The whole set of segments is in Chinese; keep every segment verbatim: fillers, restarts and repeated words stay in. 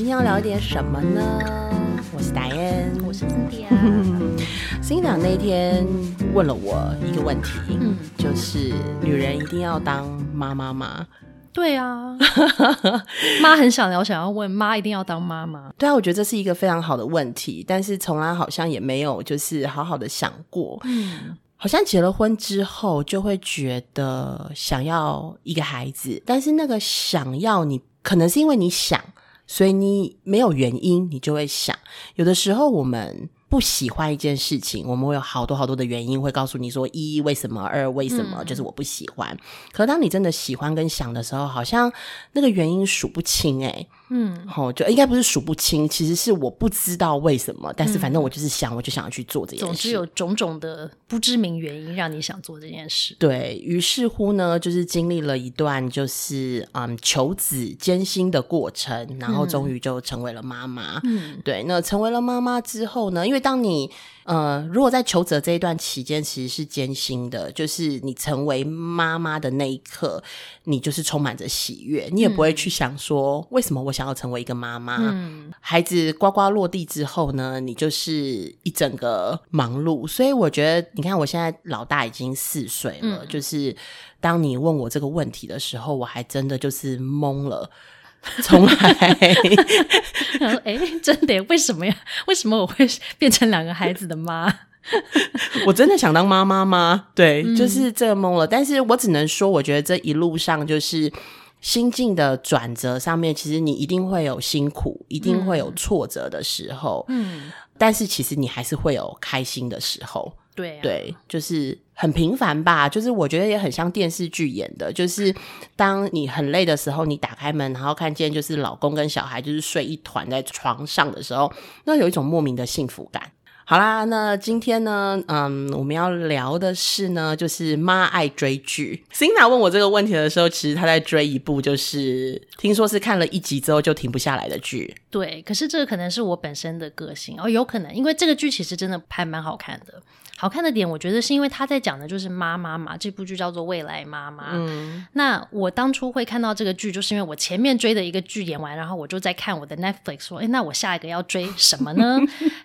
今天要聊点什么呢？我是 Diane， 我是 Cynthia。Sina 那天问了我一个问题，嗯，就是女人一定要当妈妈吗？对啊，妈很想聊，想要问妈一定要当妈妈。对啊，我觉得这是一个非常好的问题，但是从来好像也没有就是好好的想过。嗯，好像结了婚之后就会觉得想要一个孩子，但是那个想要你可能是因为你想，所以你没有原因你就会想。有的时候我们不喜欢一件事情，我们会有好多好多的原因会告诉你说一为什么，二为什么、嗯、就是我不喜欢。可是当你真的喜欢跟想的时候，好像那个原因数不清。欸嗯，齁，就应该不是数不清，其实是我不知道为什么，但是反正我就是想、嗯、我就想要去做这件事。总之有种种的不知名原因让你想做这件事。对，于是乎呢就是经历了一段就是嗯求子艰辛的过程，然后终于就成为了妈妈。嗯，对，那成为了妈妈之后呢，因为当你呃，如果在求子这一段期间其实是艰辛的，就是你成为妈妈的那一刻你就是充满着喜悦，你也不会去想说、嗯、为什么我想要成为一个妈妈、嗯、孩子呱呱落地之后呢，你就是一整个忙碌。所以我觉得你看我现在老大已经四岁了、嗯、就是当你问我这个问题的时候，我还真的就是懵了，从来哎、欸，真的为什么呀？为什么我会变成两个孩子的妈？我真的想当妈妈吗？对、嗯、就是这懵了。但是我只能说我觉得这一路上就是心境的转折上面，其实你一定会有辛苦，一定会有挫折的时候，嗯，但是其实你还是会有开心的时候。对、啊、对，就是很平凡吧，就是我觉得也很像电视剧演的，就是当你很累的时候，你打开门然后看见就是老公跟小孩就是睡一团在床上的时候，那有一种莫名的幸福感。好啦，那今天呢嗯，我们要聊的是呢就是妈爱追剧。 Sina 问我这个问题的时候，其实她在追一部就是听说是看了一集之后就停不下来的剧。对，可是这个可能是我本身的个性哦，有可能因为这个剧其实真的还蛮好看的。好看的点我觉得是因为他在讲的就是妈妈嘛，这部剧叫做未来妈妈、嗯、那我当初会看到这个剧就是因为我前面追的一个剧演完，然后我就在看我的 Netflix 说诶，那我下一个要追什么呢？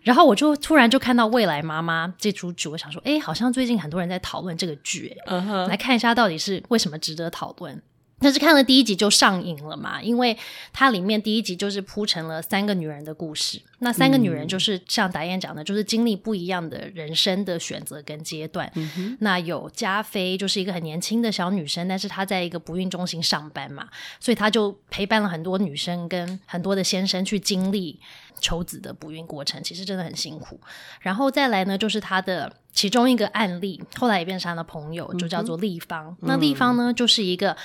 然后我就突然就看到未来妈妈这出剧，我想说诶，好像最近很多人在讨论这个剧、欸 uh-huh. 来看一下到底是为什么值得讨论。但是看了第一集就上瘾了嘛，因为它里面第一集就是铺成了三个女人的故事。那三个女人就是、嗯、像达燕讲的，就是经历不一样的人生的选择跟阶段、嗯、那有加菲就是一个很年轻的小女生，但是她在一个不孕中心上班嘛，所以她就陪伴了很多女生跟很多的先生去经历求子的不孕过程，其实真的很辛苦。然后再来呢就是她的其中一个案例后来也变成她的朋友，就叫做丽芳、嗯、那丽芳呢就是一个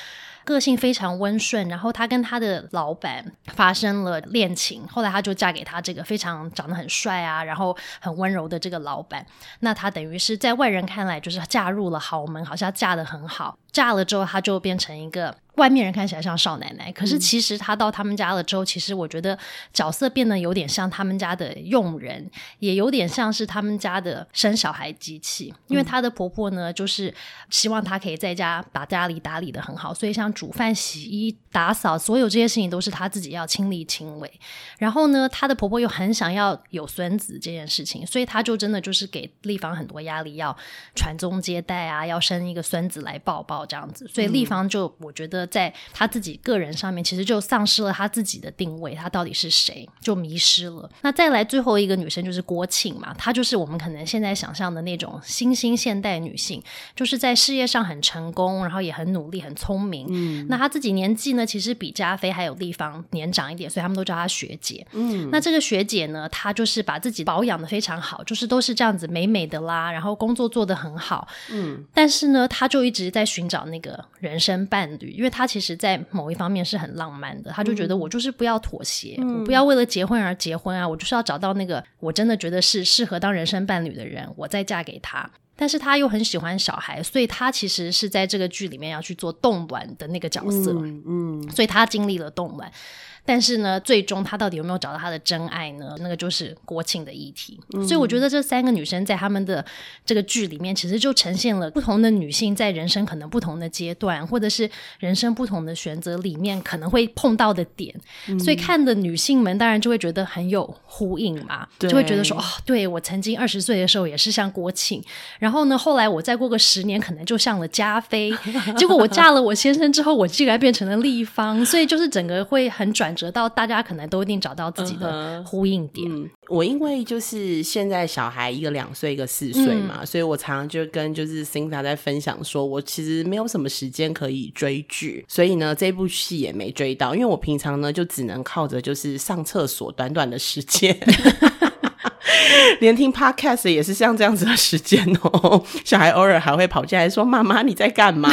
个性非常温顺，然后她跟她的老板发生了恋情，后来她就嫁给她这个非常长得很帅啊然后很温柔的这个老板。那她等于是在外人看来就是嫁入了豪门，好像嫁得很好，嫁了之后她就变成一个外面人看起来像少奶奶，可是其实她到他们家了之后、嗯、其实我觉得角色变得有点像他们家的佣人，也有点像是他们家的生小孩机器。因为她的婆婆呢就是希望她可以在家把家里打理得很好，所以像煮饭洗衣打扫所有这些事情都是她自己要亲力亲为。然后呢她的婆婆又很想要有孙子这件事情，所以她就真的就是给丽芳很多压力，要传宗接代啊，要生一个孙子来抱抱这样子。所以丽芳就我觉得在她自己个人上面其实就丧失了她自己的定位，她到底是谁就迷失了。那再来最后一个女生就是郭庆嘛，她就是我们可能现在想象的那种新兴现代女性，就是在事业上很成功，然后也很努力很聪明、嗯、那她自己年纪呢其实比加菲还有丽芳年长一点，所以他们都叫她学姐、嗯、那这个学姐呢她就是把自己保养得非常好，就是都是这样子美美的啦，然后工作做得很好、嗯、但是呢她就一直在寻找那个人生伴侣，因为她她其实在某一方面是很浪漫的，她就觉得我就是不要妥协、嗯、我不要为了结婚而结婚啊，我就是要找到那个我真的觉得是适合当人生伴侣的人，我再嫁给他。但是他又很喜欢小孩，所以他其实是在这个剧里面要去做冻卵的那个角色，嗯嗯，所以他经历了冻卵。但是呢，最终她到底有没有找到她的真爱呢？那个就是国庆的议题、嗯、所以我觉得这三个女生在她们的这个剧里面其实就呈现了不同的女性在人生可能不同的阶段，或者是人生不同的选择里面可能会碰到的点、嗯、所以看的女性们当然就会觉得很有呼应嘛，就会觉得说哦，对，我曾经二十岁的时候也是像国庆，然后呢后来我再过个十年可能就像了加菲，结果我嫁了我先生之后我竟然变成了立方，所以就是整个会很转折到大家可能都一定找到自己的呼应点、uh-huh. 嗯、我因为就是现在小孩一个两岁一个四岁嘛、嗯、所以我常常就跟就是 Cynthia 在分享说我其实没有什么时间可以追剧，所以呢这部戏也没追到，因为我平常呢就只能靠着就是上厕所短短的时间连听 podcast 也是像这样子的时间哦，小孩偶尔还会跑进来说妈妈你在干嘛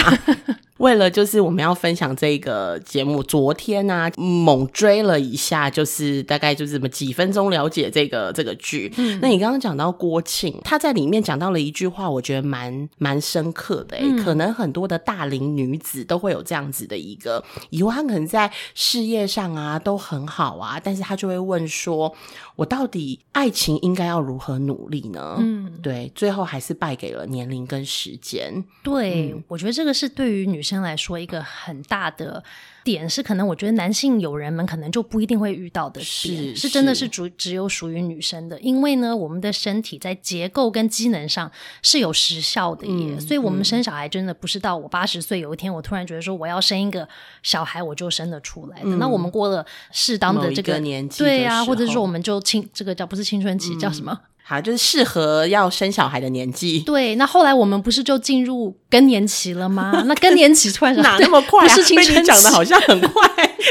为了就是我们要分享这个节目，昨天啊猛追了一下，就是大概就是什么几分钟了解这个这个剧、嗯、那你刚刚讲到郭庆，他在里面讲到了一句话我觉得蛮蛮深刻的、欸嗯、可能很多的大龄女子都会有这样子的一个以后，她可能在事业上啊都很好啊，但是她就会问说我到底爱情应该要如何努力呢？嗯，对，最后还是败给了年龄跟时间。对、嗯、我觉得这个是对于女生来说一个很大的点，是可能我觉得男性友人们可能就不一定会遇到的点， 是, 是真的是只有属于女生的，因为呢我们的身体在结构跟机能上是有时效的耶、嗯、所以我们生小孩真的不是到我八十岁有一天我突然觉得说我要生一个小孩我就生得出来的、嗯、那我们过了适当的这个年纪，对啊，或者说我们就青这个叫不是青春期、嗯、叫什么好，就是适合要生小孩的年纪。对，那后来我们不是就进入更年期了吗？那更年期突然哪那么快啊，不是青春期，被你讲的好像很快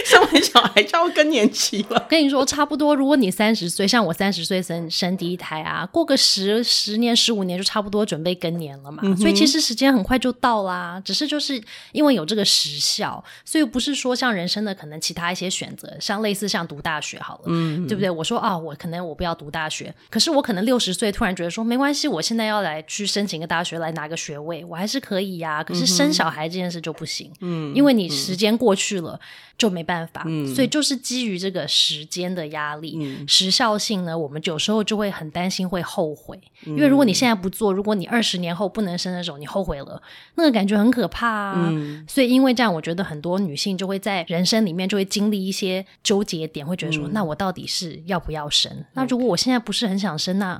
生完小孩就要更年期了。我跟你说差不多，如果你三十岁，像我三十岁 生, 生第一胎啊，过个 10, 10年十五年就差不多准备更年了嘛、嗯、所以其实时间很快就到啦，只是就是因为有这个时效，所以不是说像人生的可能其他一些选择，像类似像读大学好了、嗯、对不对，我说啊、哦，我可能我不要读大学，可是我可能六十岁突然觉得说没关系，我现在要来去申请个大学来拿个学位，我还是可以啊，可是生小孩这件事就不行、嗯、因为你时间过去了、嗯、就没办法、嗯、所以就是基于这个时间的压力、嗯、时效性呢我们有时候就会很担心会后悔、嗯、因为如果你现在不做，如果你二十年后不能生的时候你后悔了，那个感觉很可怕啊、嗯、所以因为这样我觉得很多女性就会在人生里面就会经历一些纠结点，会觉得说、嗯、那我到底是要不要生、嗯、那如果我现在不是很想生，那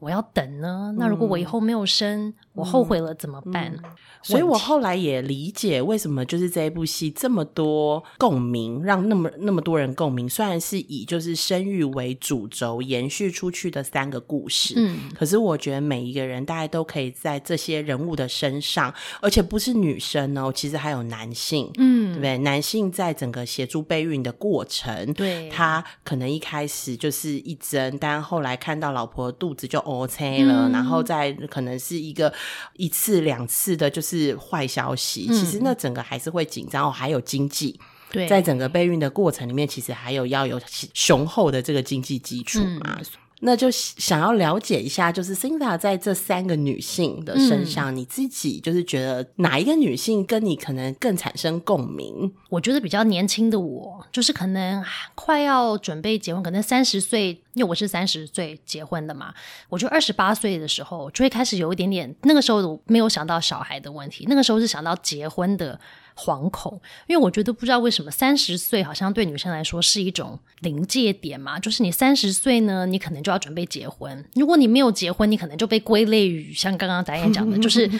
我要等呢？那如果我以后没有生、嗯、我后悔了怎么办、嗯嗯、所以我后来也理解为什么就是这一部戏这么多共鸣，让那么那么多人共鸣，虽然是以就是生育为主轴延续出去的三个故事、嗯、可是我觉得每一个人大概都可以在这些人物的身上，而且不是女生哦，其实还有男性，嗯，对不对？男性在整个协助备孕的过程，对，他可能一开始就是一针，但后来看到老婆的肚子就OK 了、嗯、然后再可能是一个一次两次的就是坏消息、嗯、其实那整个还是会紧张、哦、还有经济，对，在整个备孕的过程里面其实还有要有雄厚的这个经济基础嘛、嗯，那就想要了解一下就是 Cynthia 在这三个女性的身上、嗯、你自己就是觉得哪一个女性跟你可能更产生共鸣？我觉得比较年轻的我，就是可能快要准备结婚，可能三十岁，因为我是三十岁结婚的嘛，我就二十八岁的时候就会开始有一点点，那个时候我没有想到小孩的问题，那个时候是想到结婚的惶恐，因为我觉得不知道为什么三十岁好像对女生来说是一种临界点嘛，就是你三十岁呢你可能就要准备结婚，如果你没有结婚你可能就被归类于像刚刚Diane讲的就是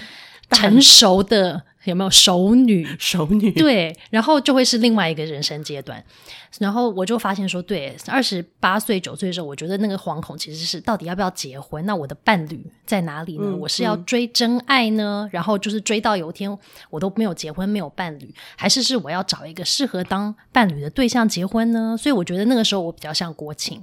成熟的有没有熟女熟女对，然后就会是另外一个人生阶段，然后我就发现说对二十八岁九岁的时候我觉得那个惶恐其实是到底要不要结婚，那我的伴侣在哪里呢、嗯、我是要追真爱呢、嗯、然后就是追到有一天我都没有结婚没有伴侣，还是是我要找一个适合当伴侣的对象结婚呢？所以我觉得那个时候我比较像国庆，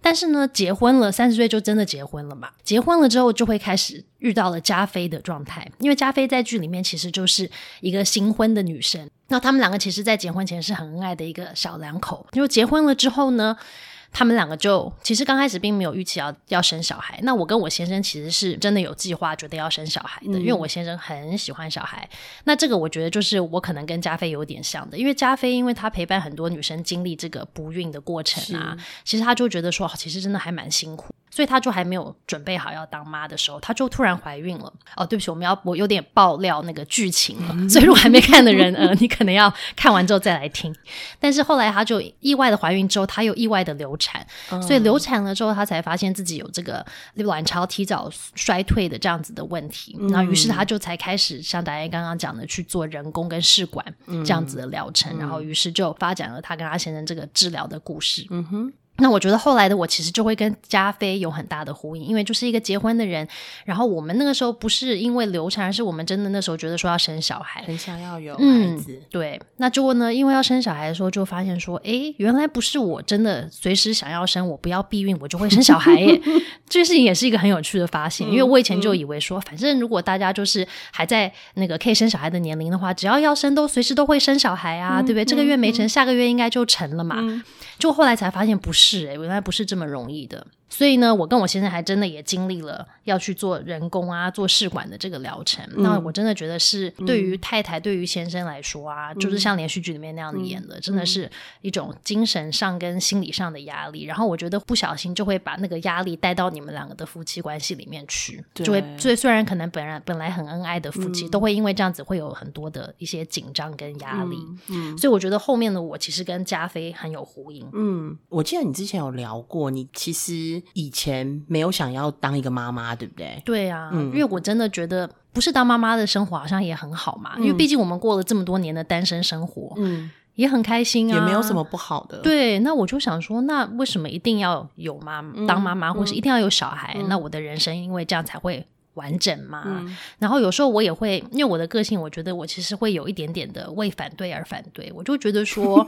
但是呢结婚了三十岁就真的结婚了嘛，结婚了之后就会开始遇到了加菲的状态，因为加菲在剧里面其实就是一个新婚的女生，那他们两个其实在结婚前是很恩爱的一个小两口，就结婚了之后呢他们两个就其实刚开始并没有预期要要生小孩。那我跟我先生其实是真的有计划觉得要生小孩的、嗯、因为我先生很喜欢小孩。那这个我觉得就是我可能跟嘉菲有点像的，因为嘉菲因为他陪伴很多女生经历这个不孕的过程啊，其实他就觉得说其实真的还蛮辛苦，所以他就还没有准备好要当妈的时候，他就突然怀孕了。哦，对不起，我们要我有点爆料那个剧情了、嗯、所以如果还没看的人呃，你可能要看完之后再来听。但是后来他就意外的怀孕之后，他又意外的流产、嗯、所以流产了之后他才发现自己有这个卵巢提早衰退的这样子的问题、嗯、然后于是他就才开始像Diane刚刚讲的去做人工跟试管这样子的疗程、嗯、然后于是就发展了他跟他先生这个治疗的故事。嗯哼，那我觉得后来的我其实就会跟嘉菲有很大的呼应，因为就是一个结婚的人，然后我们那个时候不是因为流产，而是我们真的那时候觉得说要生小孩，很想要有孩子、嗯、对。那结果呢，因为要生小孩的时候就发现说，诶，原来不是我真的随时想要生，我不要避孕我就会生小孩耶这事情也是一个很有趣的发现，因为我以前就以为说、嗯、反正如果大家就是还在那个可以生小孩的年龄的话，只要要生都随时都会生小孩啊、嗯、对不对、嗯、这个月没成、嗯、下个月应该就成了嘛、嗯、就后来才发现不是是、欸、原来不是这么容易的。所以呢，我跟我先生还真的也经历了要去做人工啊做试管的这个疗程、嗯、那我真的觉得是对于太太、嗯、对于先生来说啊、嗯、就是像连续剧里面那样的演的、嗯、真的是一种精神上跟心理上的压力、嗯、然后我觉得不小心就会把那个压力带到你们两个的夫妻关系里面去，就会所以虽然可能本来本来很恩爱的夫妻、嗯、都会因为这样子会有很多的一些紧张跟压力、嗯嗯、所以我觉得后面的我其实跟嘉菲很有呼应。嗯，我记得你之前有聊过你其实以前没有想要当一个妈妈，对不对？对啊、嗯、因为我真的觉得不是当妈妈的生活好像也很好嘛、嗯、因为毕竟我们过了这么多年的单身生活，嗯，也很开心啊，也没有什么不好的。对，那我就想说那为什么一定要有妈妈、嗯、当妈妈或是一定要有小孩、嗯、那我的人生因为这样才会完整嘛、嗯、然后有时候我也会因为我的个性，我觉得我其实会有一点点的为反对而反对。我就觉得说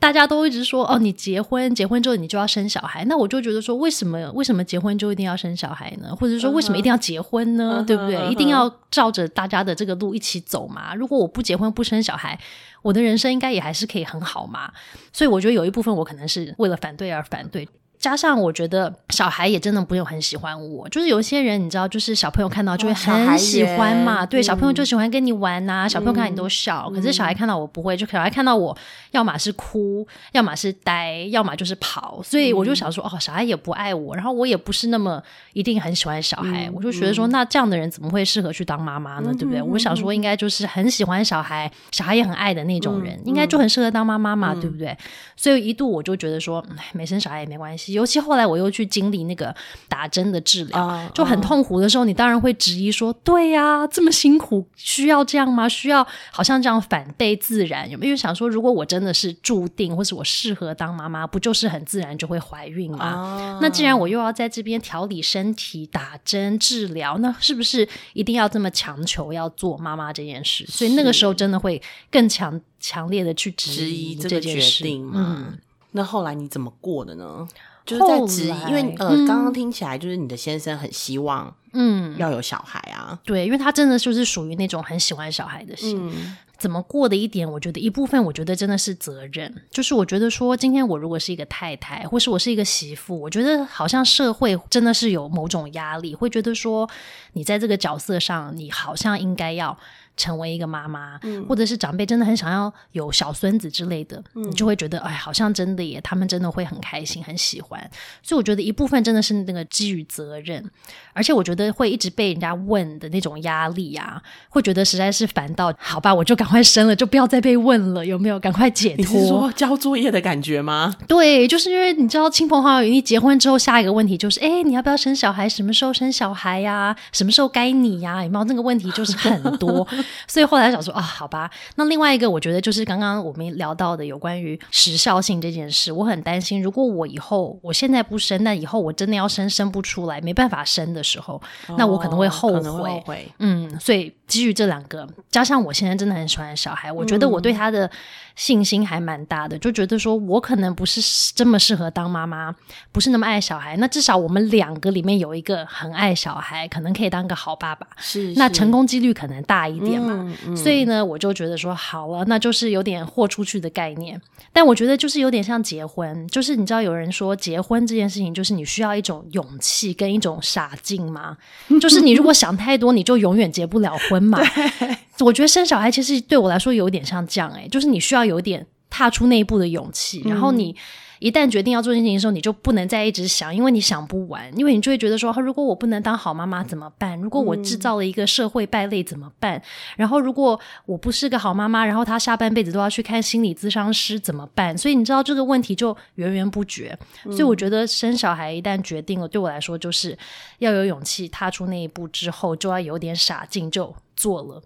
大家都一直说哦，你结婚结婚之后你就要生小孩，那我就觉得说为什么为什么结婚就一定要生小孩呢？或者说为什么一定要结婚呢、uh-huh. 对不对、uh-huh. 一定要照着大家的这个路一起走嘛，如果我不结婚不生小孩，我的人生应该也还是可以很好嘛。所以我觉得有一部分我可能是为了反对而反对，加上我觉得小孩也真的不用很喜欢我，就是有些人你知道就是小朋友看到就会很喜欢嘛、哦、小对、嗯、小朋友就喜欢跟你玩啊，小朋友看到你都笑、嗯、可是小孩看到我不会，就小孩看到我要么是哭，要么是呆，要么就是跑，所以我就想说、嗯、哦，小孩也不爱我，然后我也不是那么一定很喜欢小孩、嗯、我就觉得说、嗯、那这样的人怎么会适合去当妈妈呢、嗯、对不对？我想说应该就是很喜欢小孩，小孩也很爱的那种人、嗯、应该就很适合当妈妈嘛、嗯、对不对？所以一度我就觉得说没生小孩也没关系，尤其后来我又去经历那个打针的治疗、uh, 就很痛苦的时候、uh, 你当然会质疑说对呀、啊，这么辛苦需要这样吗？需要好像这样反背自然有没有？因为想说如果我真的是注定或是我适合当妈妈，不就是很自然就会怀孕吗、uh, 那既然我又要在这边调理身体打针治疗，那是不是一定要这么强求要做妈妈这件事？所以那个时候真的会更强强烈的去质疑这个决定嘛、嗯、那后来你怎么过的呢？就是在质疑，因为呃，刚、嗯、刚听起来就是你的先生很希望，嗯，要有小孩啊。对，因为他真的就是属于那种很喜欢小孩的心。嗯，怎么过的一点，我觉得一部分我觉得真的是责任，就是我觉得说今天我如果是一个太太或是我是一个媳妇，我觉得好像社会真的是有某种压力，会觉得说你在这个角色上你好像应该要成为一个妈妈、嗯、或者是长辈真的很想要有小孙子之类的、嗯、你就会觉得哎，好像真的耶，他们真的会很开心很喜欢。所以我觉得一部分真的是那个基于责任，而且我觉得会一直被人家问的那种压力啊，会觉得实在是烦到好吧，我就赶快生了，就不要再被问了，有没有？赶快解脱。你是说交作业的感觉吗？对，就是因为你知道亲朋好友一结婚之后下一个问题就是哎，你要不要生小孩？什么时候生小孩呀、啊？什么时候该你呀、啊？有没有？那个问题就是很多所以后来想说啊，好吧。那另外一个我觉得就是刚刚我们聊到的有关于时效性这件事，我很担心如果我以后我现在不生，但以后我真的要生生不出来没办法生的时候、哦、那我可能会后悔, 后悔嗯，所以基于这两个加上我现在真的很喜欢小孩，我觉得我对他的信心还蛮大的、嗯、就觉得说我可能不是这么适合当妈妈，不是那么爱小孩，那至少我们两个里面有一个很爱小孩，可能可以当个好爸爸，是是，那成功几率可能大一点、嗯点嘛、嗯嗯、所以呢我就觉得说好了，那就是有点豁出去的概念。但我觉得就是有点像结婚，就是你知道有人说结婚这件事情就是你需要一种勇气跟一种傻劲嘛，就是你如果想太多你就永远结不了婚嘛我觉得生小孩其实对我来说有点像这样、欸、就是你需要有点踏出那一步的勇气、嗯、然后你一旦决定要做这件事情的时候，你就不能再一直想，因为你想不完，因为你就会觉得说如果我不能当好妈妈怎么办，如果我制造了一个社会败类怎么办、嗯、然后如果我不是个好妈妈，然后她下半辈子都要去看心理咨商师怎么办，所以你知道这个问题就源源不绝、嗯、所以我觉得生小孩一旦决定了，对我来说就是要有勇气踏出那一步，之后就要有点傻劲就做了。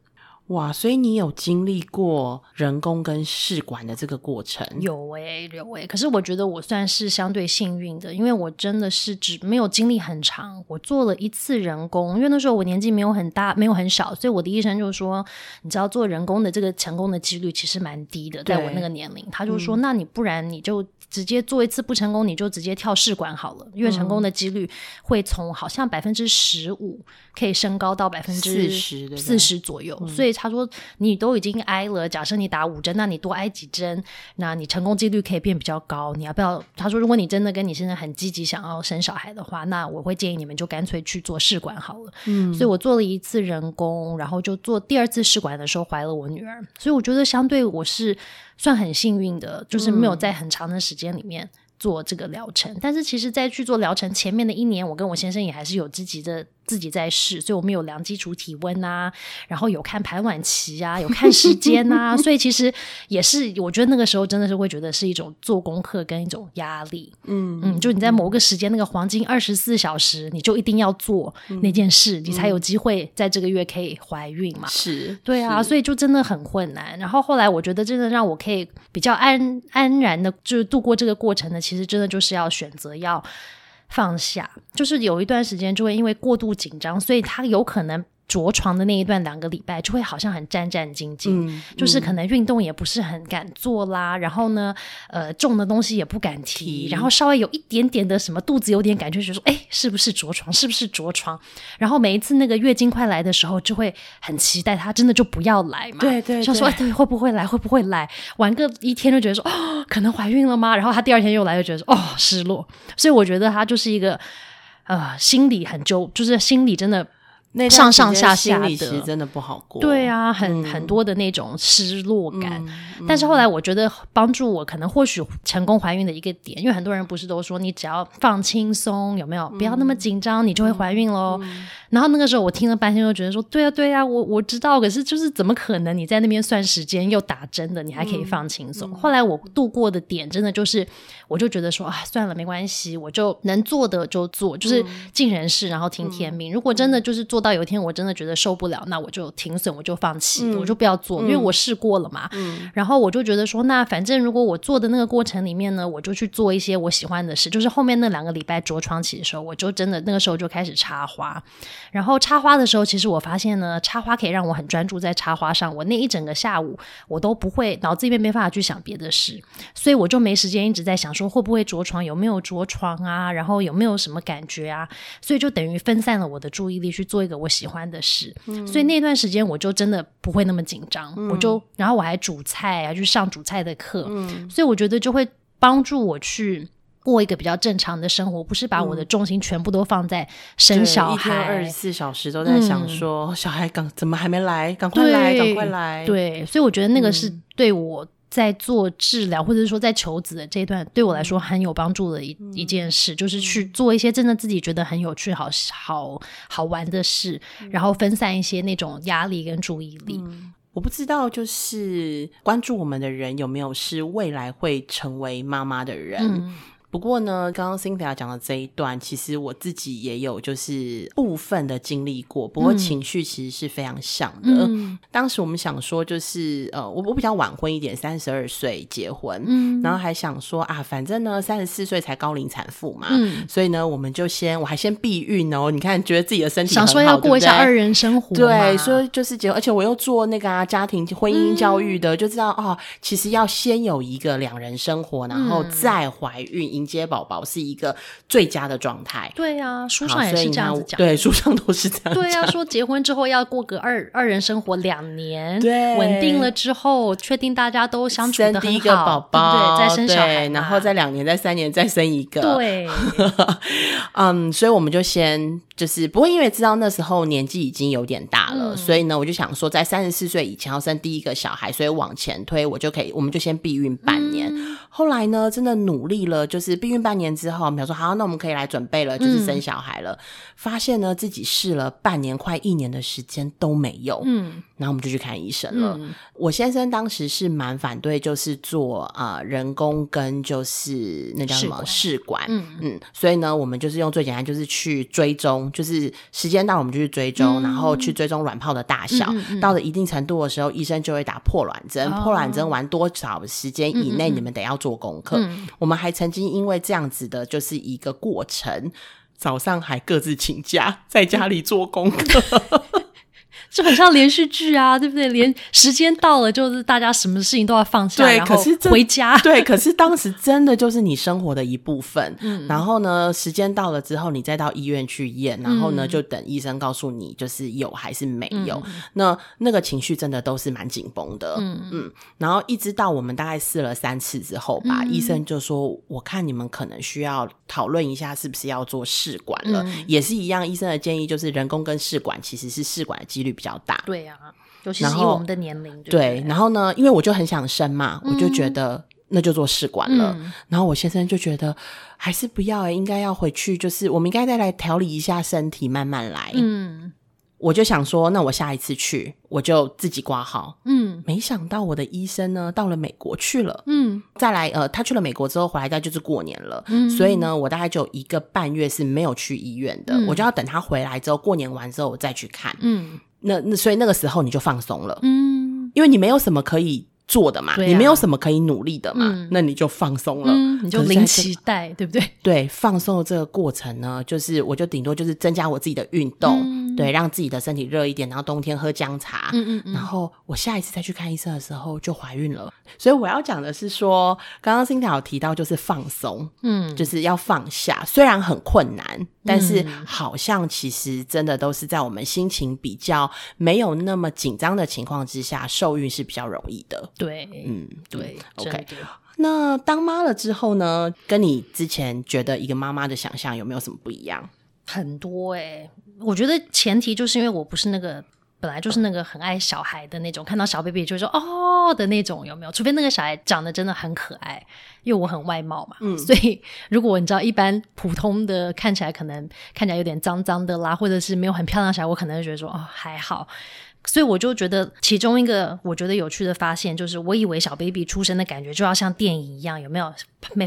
哇，所以你有经历过人工跟试管的这个过程？有欸有欸，可是我觉得我算是相对幸运的，因为我真的是只没有经历很长，我做了一次人工，因为那时候我年纪没有很大没有很小，所以我的医生就说你知道做人工的这个成功的几率其实蛮低的，在我那个年龄，他就说、嗯、那你不然你就直接做一次不成功你就直接跳试管好了，因为成功的几率会从好像 百分之十五 可以升高到 百分之四十 左右、嗯、所以他说你都已经挨了，假设你打五针，那你多挨几针，那你成功几率可以变比较高，你要不要，他说如果你真的跟你现在很积极想要生小孩的话，那我会建议你们就干脆去做试管好了、嗯、所以我做了一次人工，然后就做第二次试管的时候怀了我女儿，所以我觉得相对我是算很幸运的，就是没有在很长的时间里面做这个疗程、嗯、但是其实在去做疗程前面的一年，我跟我先生也还是有积极的自己在试，所以我们有量基础体温啊，然后有看排卵期啊，有看时间啊所以其实也是我觉得那个时候真的是会觉得是一种做功课跟一种压力，嗯嗯，就你在某个时间那个黄金二十四小时你就一定要做那件事、嗯、你才有机会在这个月可以怀孕嘛，是，对啊，所以就真的很困难。然后后来我觉得真的让我可以比较安安然的就是度过这个过程的，其实真的就是要选择要放下，就是有一段时间就会因为过度紧张，所以他有可能着床的那一段两个礼拜就会好像很战战兢兢、嗯、就是可能运动也不是很敢做啦、嗯、然后呢呃，重的东西也不敢提、嗯、然后稍微有一点点的什么肚子有点感觉就说哎，是不是着床是不是着床，然后每一次那个月经快来的时候就会很期待它真的就不要来嘛，对对对，想说、哎、对，会不会来会不会来，玩个一天就觉得说哦，可能怀孕了吗，然后它第二天又来就觉得说哦，失落。所以我觉得它就是一个呃，心理很纠就是心理真的那上上下下的，心理其实真的不好过。对啊，很、嗯、很多的那种失落感、嗯嗯、但是后来我觉得帮助我可能或许成功怀孕的一个点，因为很多人不是都说你只要放轻松，有没有，不要那么紧张、嗯、你就会怀孕咯、嗯、然后那个时候我听了半天就觉得说对啊对啊，我我知道，可是就是怎么可能你在那边算时间又打针的你还可以放轻松、嗯、后来我度过的点真的就是我就觉得说啊，算了没关系，我就能做的就做，就是尽人事然后听天命、嗯、如果真的就是做到有一天我真的觉得受不了，那我就停损，我就放弃、嗯、我就不要做、嗯、因为我试过了嘛、嗯、然后我就觉得说那反正如果我做的那个过程里面呢，我就去做一些我喜欢的事，就是后面那两个礼拜着床期的时候，我就真的那个时候就开始插花，然后插花的时候其实我发现呢插花可以让我很专注在插花上，我那一整个下午我都不会脑子里面没办法去想别的事，所以我就没时间一直在想说会不会着床，有没有着床啊，然后有没有什么感觉啊，所以就等于分散了我的注意力去做一个我喜欢的事、嗯、所以那段时间我就真的不会那么紧张、嗯、我就然后我还煮菜还去上煮菜的课、嗯、所以我觉得就会帮助我去过一个比较正常的生活，不是把我的重心全部都放在生小孩，一天二十四小时都在想说、嗯、小孩赶怎么还没来，赶快来赶快来，对，所以我觉得那个是对我、嗯在做治疗或者是说在求子的这一段对我来说很有帮助的 一,、嗯、一件事，就是去做一些真的自己觉得很有趣好好好玩的事、嗯、然后分散一些那种压力跟注意力、嗯、我不知道就是关注我们的人有没有是未来会成为妈妈的人、嗯，不过呢刚刚 Cynthia 讲的这一段其实我自己也有就是部分的经历过，不过情绪其实是非常像的、嗯、当时我们想说就是呃，我比较晚婚一点，三十二岁结婚、嗯、然后还想说啊反正呢三十四岁才高龄产妇嘛、嗯、所以呢我们就先我还先避孕哦，你看觉得自己的身体很好，想说要过一下二人生活嘛，对，所以就是结婚，而且我又做那个、啊、家庭婚姻教育的、嗯、就知道哦，其实要先有一个两人生活然后再怀孕迎接宝宝是一个最佳的状态。对啊，书上也是这样子讲，对，书上都是这样讲。对啊，说结婚之后要过个二二人生活两年，对，稳定了之后确定大家都相处得很好，生第一个宝宝， 对, 对，再生小孩，然后再两年再三年再生一个，对。嗯，所以我们就先就是不过因为知道那时候年纪已经有点大了、嗯、所以呢我就想说在三十四岁以前要生第一个小孩，所以往前推我就可以我们就先避孕半年、嗯、后来呢真的努力了，就是避孕半年之后我们想说好，那我们可以来准备了，就是生小孩了、嗯、发现呢自己试了半年快一年的时间都没有，嗯，然后我们就去看医生了、嗯、我先生当时是蛮反对就是做、呃、人工跟就是那叫什么试管，嗯嗯，所以呢我们就是用最简单就是去追踪，就是时间到我们就去追踪、嗯、然后去追踪卵泡的大小、嗯嗯、到了一定程度的时候医生就会打破卵针、哦、破卵针完多少时间以内你们得要做功课、嗯嗯、我们还曾经因为这样子的就是一个过程早上还各自请假在家里做功课、嗯就很像连续剧啊，对不对？连时间到了就是大家什么事情都要放下，对，然后回家，对，可是当时真的就是你生活的一部分、嗯、然后呢时间到了之后你再到医院去验，然后呢就等医生告诉你就是有还是没有、嗯、那那个情绪真的都是蛮紧绷的， 嗯, 嗯然后一直到我们大概试了三次之后吧、嗯、医生就说我看你们可能需要讨论一下是不是要做试管了、嗯、也是一样，医生的建议就是人工跟试管其实是试管的几率比较大，对啊，尤其是以我们的年龄， 对, 对, 对，然后呢因为我就很想生嘛、嗯、我就觉得那就做试管了、嗯、然后我先生就觉得还是不要、欸、应该要回去，就是我们应该再来调理一下身体慢慢来，嗯，我就想说那我下一次去我就自己挂号，嗯，没想到我的医生呢到了美国去了，嗯，再来呃，他去了美国之后回来再就是过年了，嗯，所以呢我大概就有一个半月是没有去医院的、嗯、我就要等他回来之后过年完之后我再去看，嗯，那, 那所以那个时候你就放松了，嗯，因为你没有什么可以做的嘛、啊、你没有什么可以努力的嘛、嗯、那你就放松了、嗯、你就零期待，对不对？对，放松的这个过程呢就是我就顶多就是增加我自己的运动、嗯、对，让自己的身体热一点，然后冬天喝姜茶，嗯嗯嗯，然后我下一次再去看医生的时候就怀孕了。所以我要讲的是说刚刚Cynthia有提到就是放松，嗯，就是要放下，虽然很困难，但是好像其实真的都是在我们心情比较没有那么紧张的情况之下受孕是比较容易的。对，嗯，对， OK。 那当妈了之后呢跟你之前觉得一个妈妈的想象有没有什么不一样？很多欸，我觉得前提就是因为我不是那个本来就是那个很爱小孩的那种，看到小 baby 就会说哦的那种，有没有？除非那个小孩长得真的很可爱，因为我很外貌嘛、嗯、所以如果你知道一般普通的看起来可能看起来有点脏脏的啦，或者是没有很漂亮小孩，我可能就觉得说哦还好。所以我就觉得其中一个我觉得有趣的发现就是我以为小 baby 出生的感觉就要像电影一样，有没有？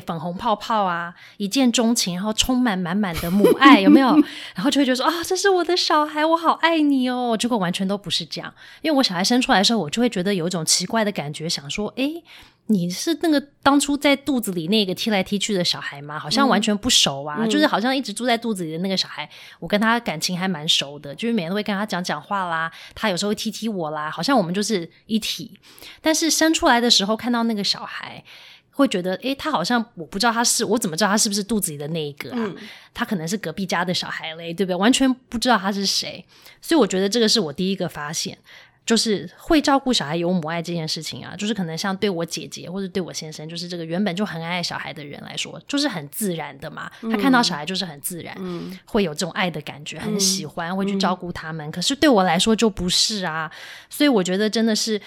粉红泡泡啊，一见钟情，然后充满满满的母爱，有没有？然后就会觉得说啊、哦，这是我的小孩，我好爱你哦。结果完全都不是这样，因为我小孩生出来的时候我就会觉得有一种奇怪的感觉，想说诶，你是那个当初在肚子里那个踢来踢去的小孩吗？好像完全不熟啊、嗯、就是好像一直住在肚子里的那个小孩，我跟他感情还蛮熟的，就是每天都会跟他讲讲话啦，他有时候会踢踢我啦，好像我们就是一体。但是生出来的时候看到那个小孩会觉得诶，他好像我不知道他是我怎么知道他是不是肚子里的那一个啊、嗯、他可能是隔壁家的小孩嘞，对不对？完全不知道他是谁。所以我觉得这个是我第一个发现，就是会照顾小孩有母爱这件事情啊，就是可能像对我姐姐或者对我先生，就是这个原本就很爱小孩的人来说就是很自然的嘛、嗯、他看到小孩就是很自然、嗯、会有这种爱的感觉，很喜欢、嗯、会去照顾他们、嗯、可是对我来说就不是啊。所以我觉得真的是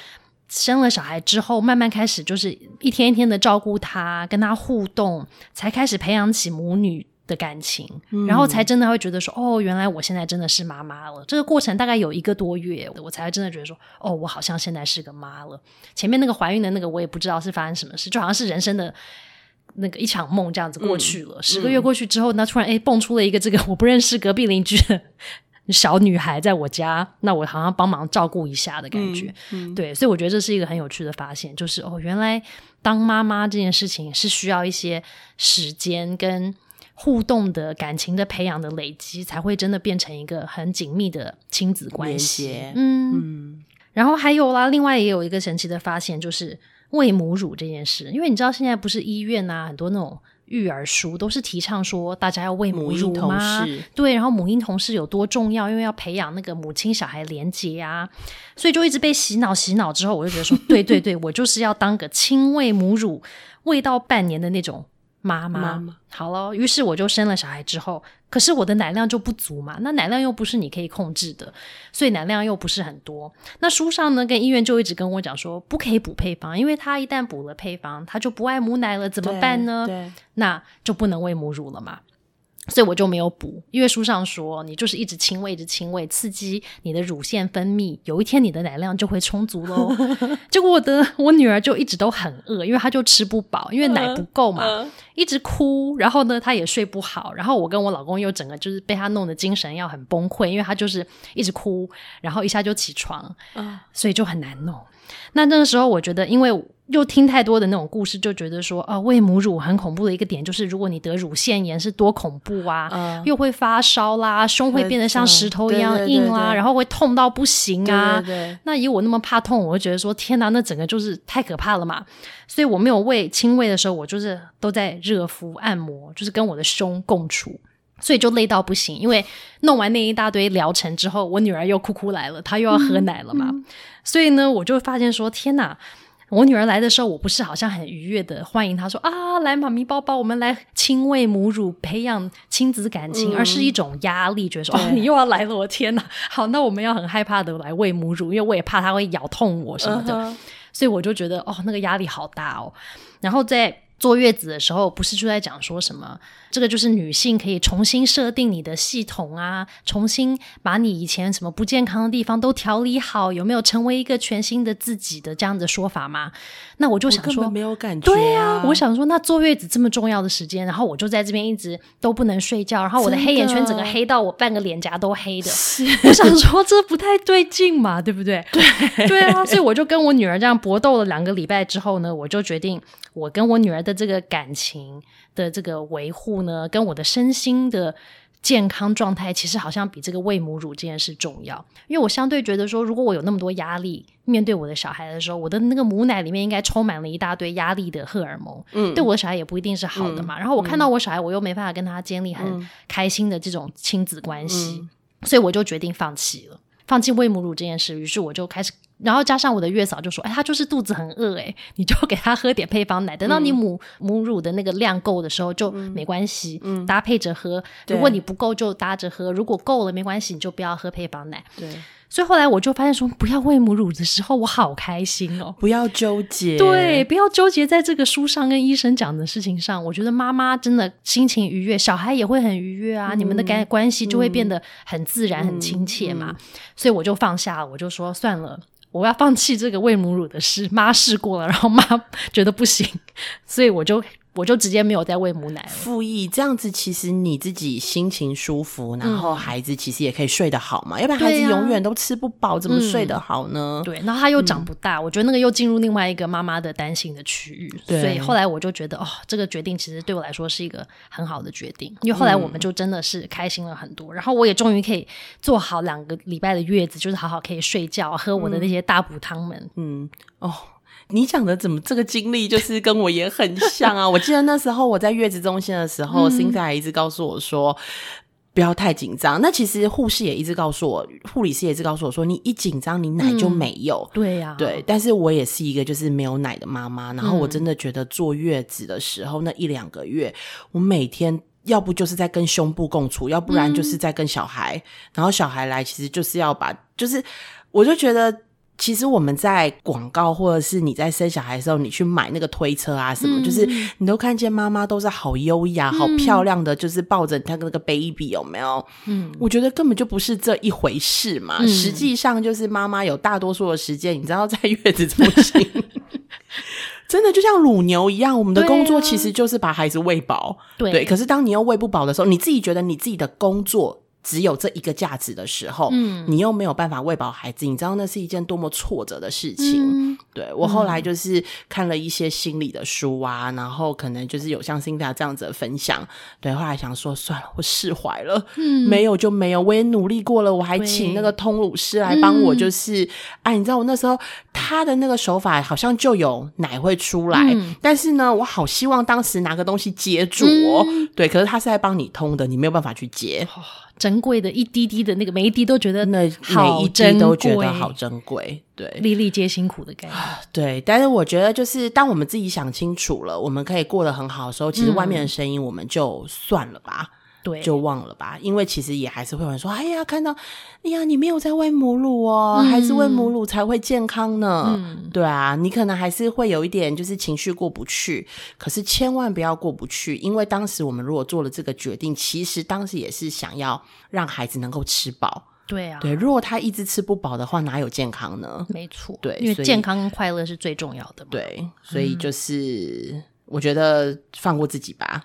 生了小孩之后慢慢开始就是一天一天的照顾他，跟他互动，才开始培养起母女的感情、嗯、然后才真的会觉得说哦原来我现在真的是妈妈了。这个过程大概有一个多月我才会真的觉得说哦我好像现在是个妈了。前面那个怀孕的那个我也不知道是发生什么事，就好像是人生的那个一场梦这样子过去了、嗯、十个月过去之后那突然诶蹦出了一个这个我不认识隔壁邻居的小女孩在我家，那我好像帮忙照顾一下的感觉、嗯嗯、对，所以我觉得这是一个很有趣的发现，就是哦，原来当妈妈这件事情是需要一些时间跟互动的感情的培养的累积，才会真的变成一个很紧密的亲子关系。嗯嗯，然后还有啦，另外也有一个神奇的发现，就是喂母乳这件事，因为你知道现在不是医院啊，很多那种育儿书都是提倡说大家要喂母乳吗？对，然后母婴同室有多重要，因为要培养那个母亲小孩连结啊，所以就一直被洗脑洗脑之后，我就觉得说对对对，我就是要当个亲喂母乳喂到半年的那种妈妈，妈妈好了，于是我就生了小孩之后，可是我的奶量就不足嘛，那奶量又不是你可以控制的，所以奶量又不是很多。那书上呢跟医院就一直跟我讲说不可以补配方，因为他一旦补了配方他就不爱母奶了，怎么办呢？那就不能喂母乳了嘛，所以我就没有补，因为书上说你就是一直亲喂一直亲喂，刺激你的乳腺分泌，有一天你的奶量就会充足咯。结果我的我女儿就一直都很饿，因为她就吃不饱，因为奶不够嘛、呃呃、一直哭，然后呢她也睡不好，然后我跟我老公又整个就是被她弄得精神要很崩溃，因为她就是一直哭然后一下就起床、呃、所以就很难弄。那那个时候我觉得因为又听太多的那种故事，就觉得说啊，喂母乳很恐怖的一个点就是如果你得乳腺炎是多恐怖啊、嗯、又会发烧啦，胸会变得像石头一样硬啦、嗯、对对对对，然后会痛到不行啊，对对对，那以我那么怕痛，我就觉得说天哪，那整个就是太可怕了嘛，所以我没有喂亲喂的时候我就是都在热敷按摩，就是跟我的胸共处，所以就累到不行，因为弄完那一大堆疗程之后，我女儿又哭哭来了，她又要喝奶了嘛、嗯嗯、所以呢我就发现说天哪，我女儿来的时候我不是好像很愉悦的欢迎她说啊来妈咪抱抱，我们来亲喂母乳培养亲子感情、嗯、而是一种压力，觉得说哦你又要来了，我天哪，好，那我们要很害怕的来喂母乳，因为我也怕她会咬痛我什么的、嗯、所以我就觉得哦那个压力好大哦。然后在坐月子的时候不是就在讲说什么这个就是女性可以重新设定你的系统啊，重新把你以前什么不健康的地方都调理好，有没有成为一个全新的自己的这样的说法吗？那我就想说我根本没有感觉、啊、对啊，我想说那坐月子这么重要的时间，然后我就在这边一直都不能睡觉，然后我的黑眼圈整个黑到我半个脸颊都黑的，我想说这不太对劲嘛，对不对？对对啊，所以我就跟我女儿这样搏斗了两个礼拜之后呢，我就决定我跟我女儿的这个感情的这个维护呢，跟我的身心的健康状态其实好像比这个喂母乳这件事重要，因为我相对觉得说如果我有那么多压力面对我的小孩的时候，我的那个母奶里面应该充满了一大堆压力的荷尔蒙、嗯、对我的小孩也不一定是好的嘛、嗯、然后我看到我小孩我又没办法跟他建立很开心的这种亲子关系、嗯、所以我就决定放弃了，放弃喂母乳这件事。于是我就开始，然后加上我的月嫂就说哎，她就是肚子很饿哎，你就给她喝点配方奶，等到你母、嗯、母乳的那个量够的时候就没关系、嗯、搭配着喝，如果你不够就搭着喝，如果够了没关系你就不要喝配方奶。对，所以后来我就发现说不要喂母乳的时候我好开心哦，不要纠结，对，不要纠结在这个书上跟医生讲的事情上，我觉得妈妈真的心情愉悦，小孩也会很愉悦啊、嗯、你们的感关系就会变得很自然、嗯、很亲切嘛、嗯嗯、所以我就放下了，我就说算了，我要放弃这个喂母乳的事，妈试过了，然后妈觉得不行，所以我就我就直接没有再喂母奶了。复议这样子，其实你自己心情舒服、嗯、然后孩子其实也可以睡得好嘛，要不然孩子永远都吃不饱、啊、怎么睡得好呢、嗯、对，然后他又长不大、嗯、我觉得那个又进入另外一个妈妈的担心的区域，所以后来我就觉得哦，这个决定其实对我来说是一个很好的决定，因为后来我们就真的是开心了很多、嗯、然后我也终于可以做好两个礼拜的月子，就是好好可以睡觉，喝我的那些大补汤们。嗯，哦你讲的怎么这个经历就是跟我也很像啊。我记得那时候我在月子中心的时候 Cynthia、嗯、一直告诉我说不要太紧张，那其实护士也一直告诉我，护理师也一直告诉我说你一紧张你奶就没有、嗯、对啊，对，但是我也是一个就是没有奶的妈妈，然后我真的觉得坐月子的时候那一两个月我每天要不就是在跟胸部共处，要不然就是在跟小孩、嗯、然后小孩来其实就是要把就是我就觉得其实我们在广告或者是你在生小孩的时候你去买那个推车啊什么、嗯、就是你都看见妈妈都是好优雅、嗯、好漂亮的就是抱着她那个 baby 有没有，嗯，我觉得根本就不是这一回事嘛、嗯、实际上就是妈妈有大多数的时间你知道在月子中心真的就像乳牛一样，我们的工作其实就是把孩子喂饱， 对,、啊、对，可是当你又喂不饱的时候，你自己觉得你自己的工作只有这一个价值的时候、嗯、你又没有办法喂饱孩子，你知道那是一件多么挫折的事情、嗯、对，我后来就是看了一些心理的书啊、嗯、然后可能就是有像 Cynthia 这样子的分享，对，后来想说算了我释怀了、嗯、没有就没有，我也努力过了，我还请那个通乳师来帮我就是哎、啊，你知道我那时候他的那个手法好像就有奶会出来、嗯、但是呢我好希望当时拿个东西接住哦、嗯、对，可是他是在帮你通的，你没有办法去接、哦、珍贵的一滴滴的那个每一滴都觉得好，每一滴都觉得好珍贵，对，粒粒皆辛苦的概念、啊、对，但是我觉得就是当我们自己想清楚了，我们可以过得很好的时候，其实外面的声音我们就算了吧、嗯对，就忘了吧，因为其实也还是会有人说哎呀看到哎呀你没有在喂母乳哦、嗯、还是喂母乳才会健康呢、嗯、对啊，你可能还是会有一点就是情绪过不去，可是千万不要过不去，因为当时我们如果做了这个决定，其实当时也是想要让孩子能够吃饱，对啊，对，如果他一直吃不饱的话，哪有健康呢？没错，对，因为健康跟快乐是最重要的嘛，对，所以就是、嗯我觉得放过自己吧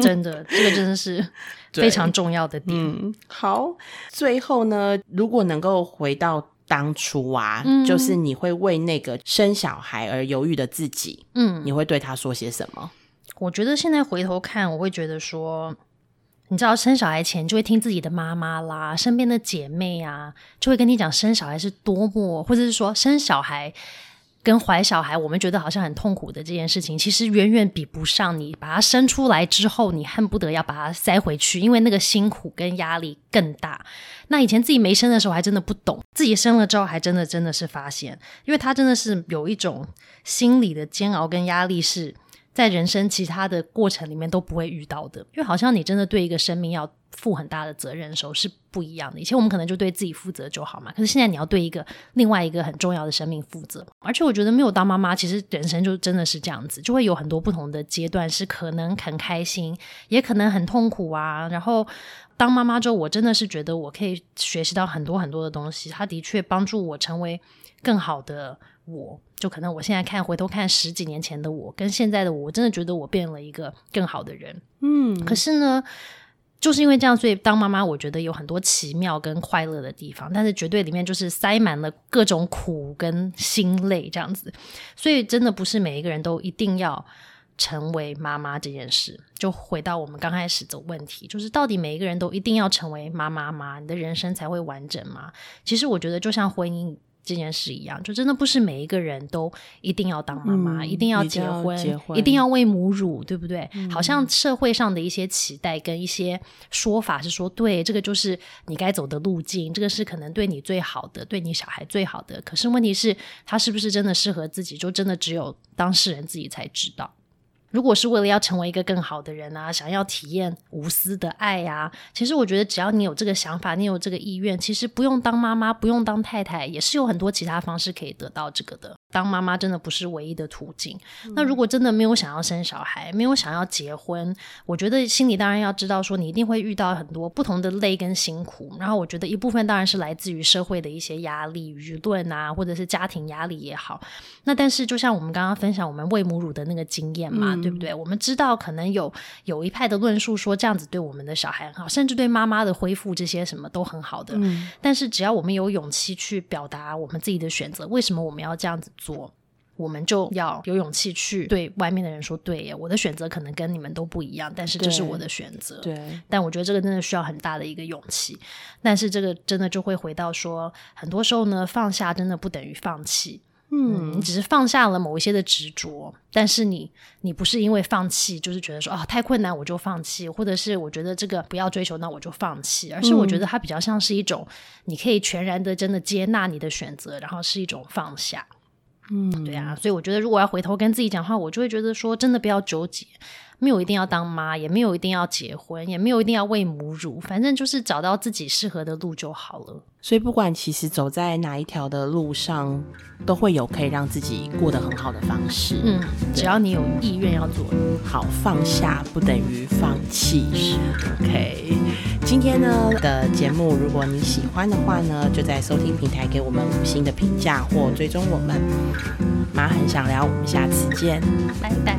真的，这个真的是非常重要的点、嗯、好，最后呢，如果能够回到当初啊、嗯、就是你会为那个生小孩而犹豫的自己，嗯，你会对他说些什么？我觉得现在回头看，我会觉得说，你知道生小孩前就会听自己的妈妈啦，身边的姐妹啊，就会跟你讲生小孩是多么，或者是说生小孩跟怀小孩我们觉得好像很痛苦的这件事情，其实远远比不上你把它生出来之后你恨不得要把它塞回去，因为那个辛苦跟压力更大。那以前自己没生的时候还真的不懂，自己生了之后还真的真的是发现，因为它真的是有一种心理的煎熬跟压力，是在人生其他的过程里面都不会遇到的，因为好像你真的对一个生命要负很大的责任的时候是不一样的。以前我们可能就对自己负责就好嘛，可是现在你要对一个另外一个很重要的生命负责，而且我觉得没有当妈妈，其实人生就真的是这样子，就会有很多不同的阶段，是可能很开心，也可能很痛苦啊。然后当妈妈之后，我真的是觉得我可以学习到很多很多的东西，它的确帮助我成为更好的我，就可能我现在看回头看十几年前的我跟现在的我，我真的觉得我变了一个更好的人。嗯，可是呢就是因为这样，所以当妈妈我觉得有很多奇妙跟快乐的地方，但是绝对里面就是塞满了各种苦跟心累这样子。所以真的不是每一个人都一定要成为妈妈这件事，就回到我们刚开始的问题，就是到底每一个人都一定要成为妈妈吗？你的人生才会完整吗？其实我觉得就像婚姻这件事一样，就真的不是每一个人都一定要当妈妈、嗯、一定要结婚，一定要结婚，一定要喂母乳，对不对、嗯、好像社会上的一些期待跟一些说法是说，对，这个就是你该走的路径，这个是可能对你最好的，对你小孩最好的，可是问题是他是不是真的适合自己，就真的只有当事人自己才知道。如果是为了要成为一个更好的人啊，想要体验无私的爱啊，其实我觉得只要你有这个想法，你有这个意愿，其实不用当妈妈，不用当太太，也是有很多其他方式可以得到这个的。当妈妈真的不是唯一的途径、嗯、那如果真的没有想要生小孩，没有想要结婚，我觉得心里当然要知道说你一定会遇到很多不同的累跟辛苦，然后我觉得一部分当然是来自于社会的一些压力，舆论啊，或者是家庭压力也好。那但是就像我们刚刚分享我们喂母乳的那个经验嘛、嗯，对不对？我们知道可能有有一派的论述说这样子对我们的小孩很好，甚至对妈妈的恢复这些什么都很好的、嗯、但是只要我们有勇气去表达我们自己的选择，为什么我们要这样子做，我们就要有勇气去对外面的人说，对耶，我的选择可能跟你们都不一样，但是这是我的选择。对，对，但我觉得这个真的需要很大的一个勇气，但是这个真的就会回到说，很多时候呢，放下真的不等于放弃。嗯，你只是放下了某一些的执着，但是你你不是因为放弃就是觉得说啊、哦、太困难我就放弃，或者是我觉得这个不要追求那我就放弃，而是我觉得它比较像是一种你可以全然的真的接纳你的选择，然后是一种放下。嗯，对啊，所以我觉得如果要回头跟自己讲话，我就会觉得说真的不要纠结，没有一定要当妈，也没有一定要结婚，也没有一定要喂母乳，反正就是找到自己适合的路就好了。所以不管其实走在哪一条的路上，都会有可以让自己过得很好的方式。嗯，只要你有意愿要做好，放下不等于放弃。 OK， 今天呢的节目如果你喜欢的话呢，就在收听平台给我们五星的评价或追踪我们。妈很想聊，我们下次见，拜拜。